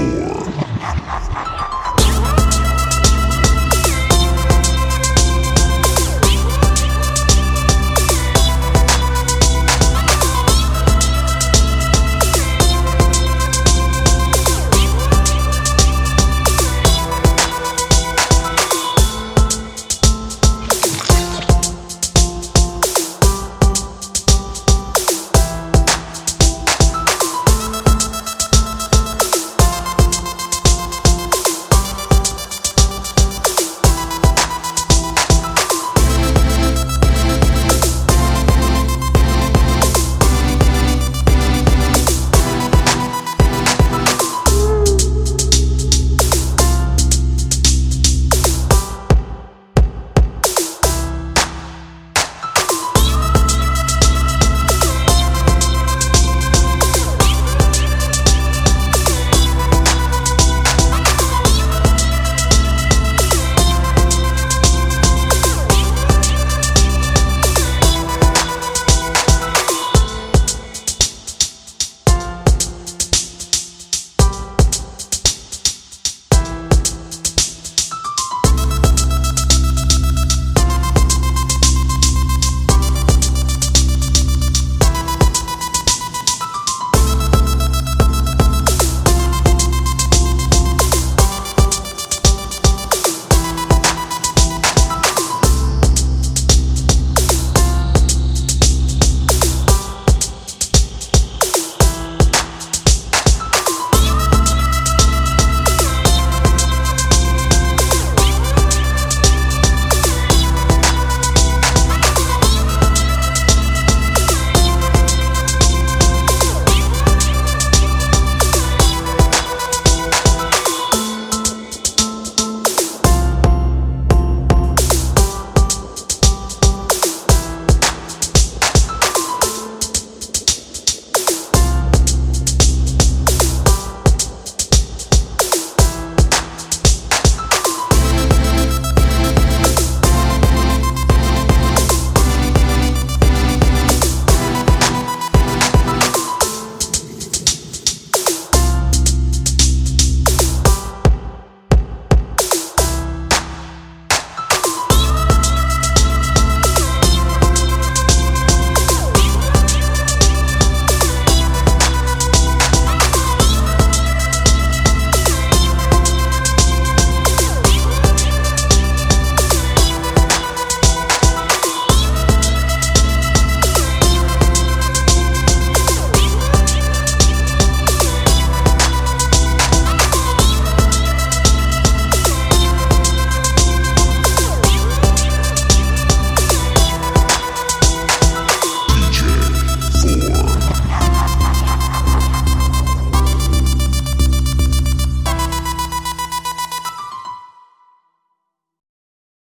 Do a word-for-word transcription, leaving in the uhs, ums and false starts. D J four.